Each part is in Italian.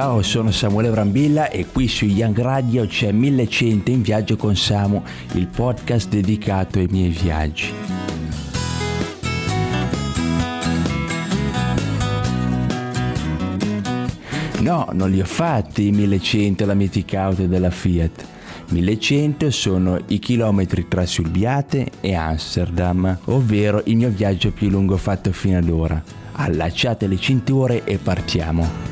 Ciao, sono Samuele Brambilla e qui su Young Radio c'è 1100 in viaggio con Samu, il podcast dedicato ai miei viaggi. No, non li ho fatti i 1100 la mitica auto della Fiat. 1100 sono i chilometri tra Sulbiate e Amsterdam, ovvero il mio viaggio più lungo fatto fino ad ora. Allacciate le cinture e partiamo.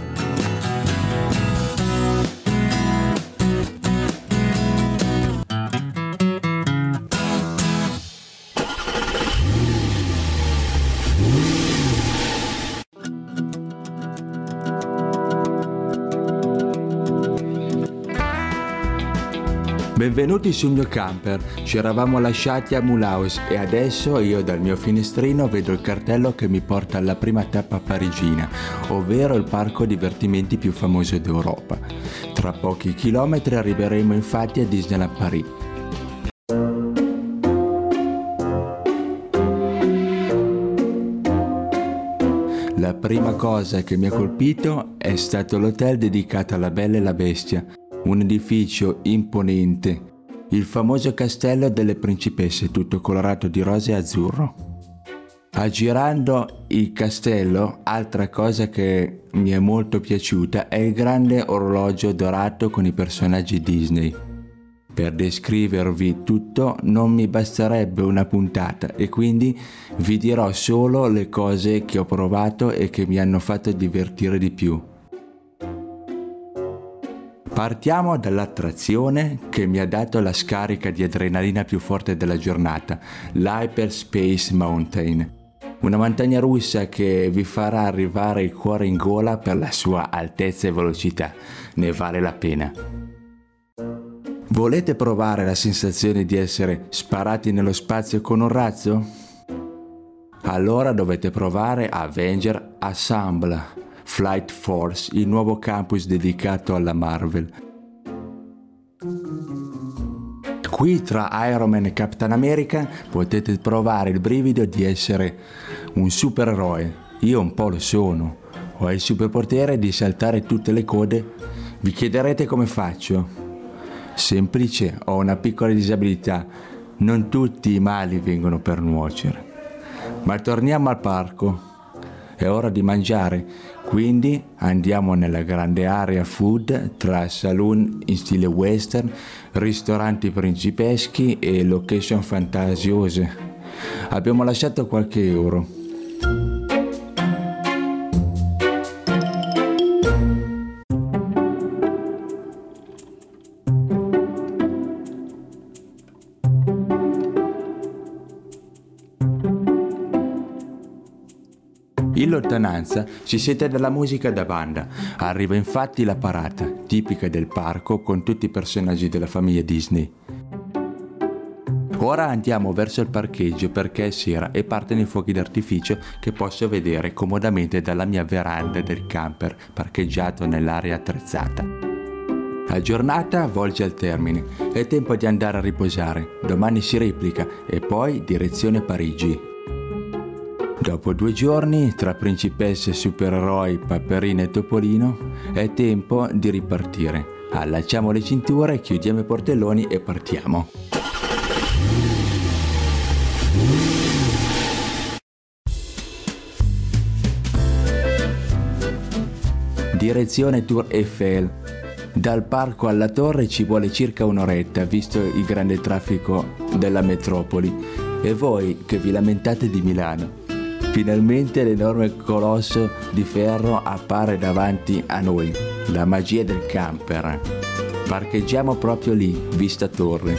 Benvenuti sul mio camper, ci eravamo lasciati a Mulhouse e adesso io dal mio finestrino vedo il cartello che mi porta alla prima tappa parigina, ovvero il parco divertimenti più famoso d'Europa. Tra pochi chilometri arriveremo infatti a Disneyland Paris. La prima cosa che mi ha colpito è stato l'hotel dedicato alla Bella e la Bestia. Un edificio imponente, il famoso castello delle principesse, tutto colorato di rosa e azzurro. Aggirando il castello, altra cosa che mi è molto piaciuta è il grande orologio dorato con i personaggi Disney. Per descrivervi tutto non mi basterebbe una puntata e quindi vi dirò solo le cose che ho provato e che mi hanno fatto divertire di più. Partiamo dall'attrazione che mi ha dato la scarica di adrenalina più forte della giornata, l'Hyperspace Mountain, una montagna russa che vi farà arrivare il cuore in gola per la sua altezza e velocità, ne vale la pena. Volete provare la sensazione di essere sparati nello spazio con un razzo? Allora dovete provare Avenger Assemble. Flight Force, il nuovo campus dedicato alla Marvel. Qui tra Iron Man e Captain America potete provare il brivido di essere un supereroe. Io un po' lo sono. Ho il superpotere di saltare tutte le code. Vi chiederete come faccio? Semplice, ho una piccola disabilità. Non tutti i mali vengono per nuocere. Ma torniamo al parco. È ora di mangiare, quindi andiamo nella grande area food tra saloon in stile western, ristoranti principeschi e location fantasiose. Abbiamo lasciato qualche euro. In lontananza si sente della musica da banda, arriva infatti la parata, tipica del parco con tutti i personaggi della famiglia Disney. Ora andiamo verso il parcheggio perché è sera e partono i fuochi d'artificio che posso vedere comodamente dalla mia veranda del camper parcheggiato nell'area attrezzata. La giornata volge al termine, è tempo di andare a riposare, domani si replica e poi direzione Parigi. Dopo 2 giorni, tra principesse, supereroi, Paperino e Topolino, è tempo di ripartire. Allacciamo le cinture, chiudiamo i portelloni e partiamo. Direzione Tour Eiffel. Dal parco alla torre ci vuole circa un'oretta, visto il grande traffico della metropoli. E voi che vi lamentate di Milano? Finalmente l'enorme colosso di ferro appare davanti a noi, la magia del camper. Parcheggiamo proprio lì, vista torre.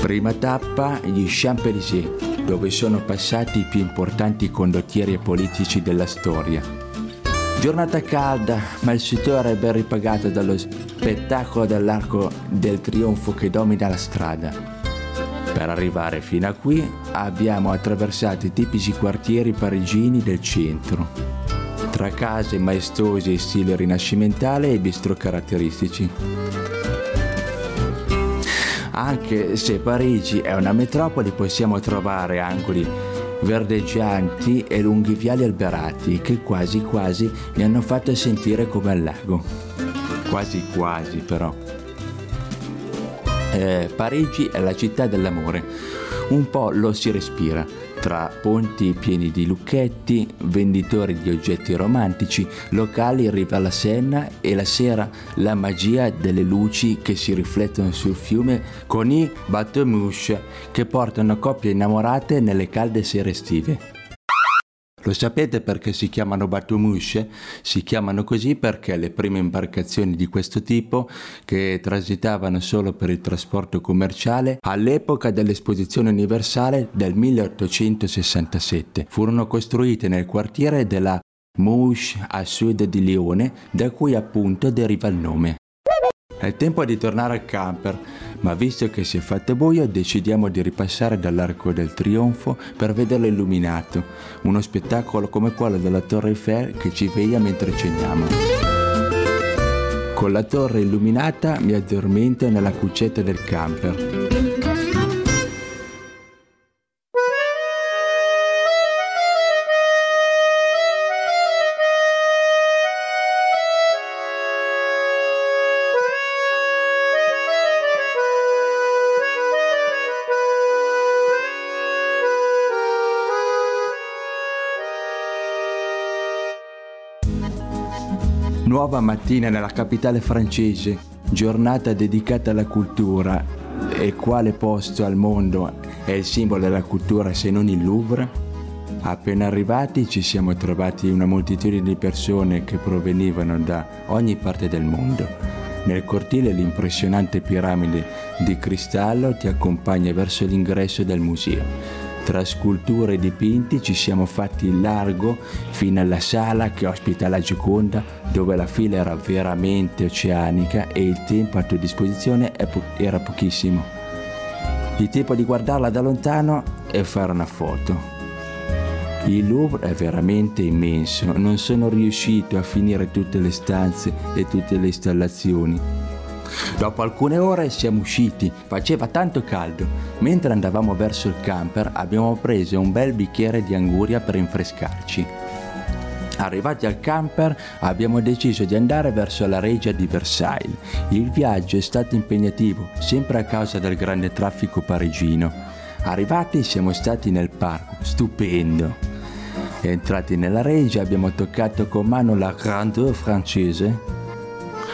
Prima tappa, gli Champs-Élysées, dove sono passati i più importanti condottieri e politici della storia. Giornata calda, ma il sudore è ben ripagato dallo spettacolo dell'Arco del Trionfo che domina la strada. Per arrivare fino a qui abbiamo attraversato i tipici quartieri parigini del centro, tra case maestose in stile rinascimentale e bistro caratteristici. Anche se Parigi è una metropoli, possiamo trovare angoli verdeggianti e lunghi viali alberati che quasi quasi mi hanno fatto sentire come al lago. Quasi quasi però. Parigi è la città dell'amore, un po' lo si respira, tra ponti pieni di lucchetti, venditori di oggetti romantici, locali in riva alla Senna e la sera la magia delle luci che si riflettono sul fiume con i Bateaux Mouches che portano coppie innamorate nelle calde sere estive. Lo sapete perché si chiamano Bateaux Mouches? Si chiamano così perché le prime imbarcazioni di questo tipo, che transitavano solo per il trasporto commerciale, all'epoca dell'Esposizione Universale del 1867, furono costruite nel quartiere della Mouche a sud di Lione, da cui appunto deriva il nome. È tempo di tornare al camper, ma visto che si è fatto buio decidiamo di ripassare dall'Arco del Trionfo per vederlo illuminato, uno spettacolo come quello della Tour Eiffel che ci veglia mentre ceniamo. Con la torre illuminata mi addormento nella cuccetta del camper. Nuova mattina nella capitale francese, giornata dedicata alla cultura, e quale posto al mondo è il simbolo della cultura se non il Louvre? Appena arrivati ci siamo trovati una moltitudine di persone che provenivano da ogni parte del mondo. Nel cortile l'impressionante piramide di cristallo ti accompagna verso l'ingresso del museo. Tra sculture e dipinti ci siamo fatti largo fino alla sala che ospita la Gioconda, dove la fila era veramente oceanica e il tempo a tua disposizione era pochissimo. Il tempo di guardarla da lontano e fare una foto. Il Louvre è veramente immenso, non sono riuscito a finire tutte le stanze e tutte le installazioni. Dopo alcune ore siamo usciti, faceva tanto caldo. Mentre andavamo verso il camper abbiamo preso un bel bicchiere di anguria per rinfrescarci. Arrivati al camper abbiamo deciso di andare verso la reggia di Versailles. Il viaggio è stato impegnativo, sempre a causa del grande traffico parigino. Arrivati siamo stati nel parco, stupendo. Entrati nella reggia abbiamo toccato con mano la grandeur francese.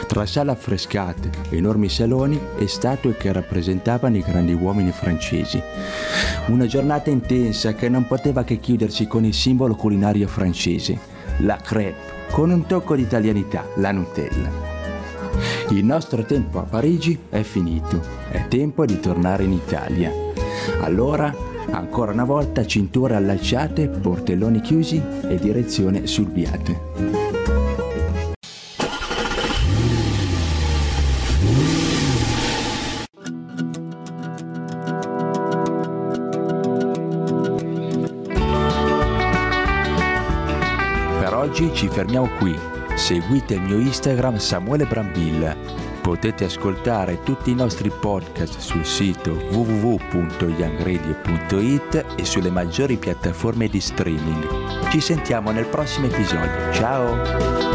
Tra sale affrescate, enormi saloni e statue che rappresentavano i grandi uomini francesi. Una giornata intensa che non poteva che chiudersi con il simbolo culinario francese, la crêpe, con un tocco di italianità, la Nutella. Il nostro tempo a Parigi è finito, è tempo di tornare in Italia. Allora, ancora una volta, cinture allacciate, portelloni chiusi e direzione Sulbiate. Oggi ci fermiamo qui, seguite il mio Instagram Samuele Brambilla, potete ascoltare tutti i nostri podcast sul sito www.youngradio.it e sulle maggiori piattaforme di streaming. Ci sentiamo nel prossimo episodio, ciao!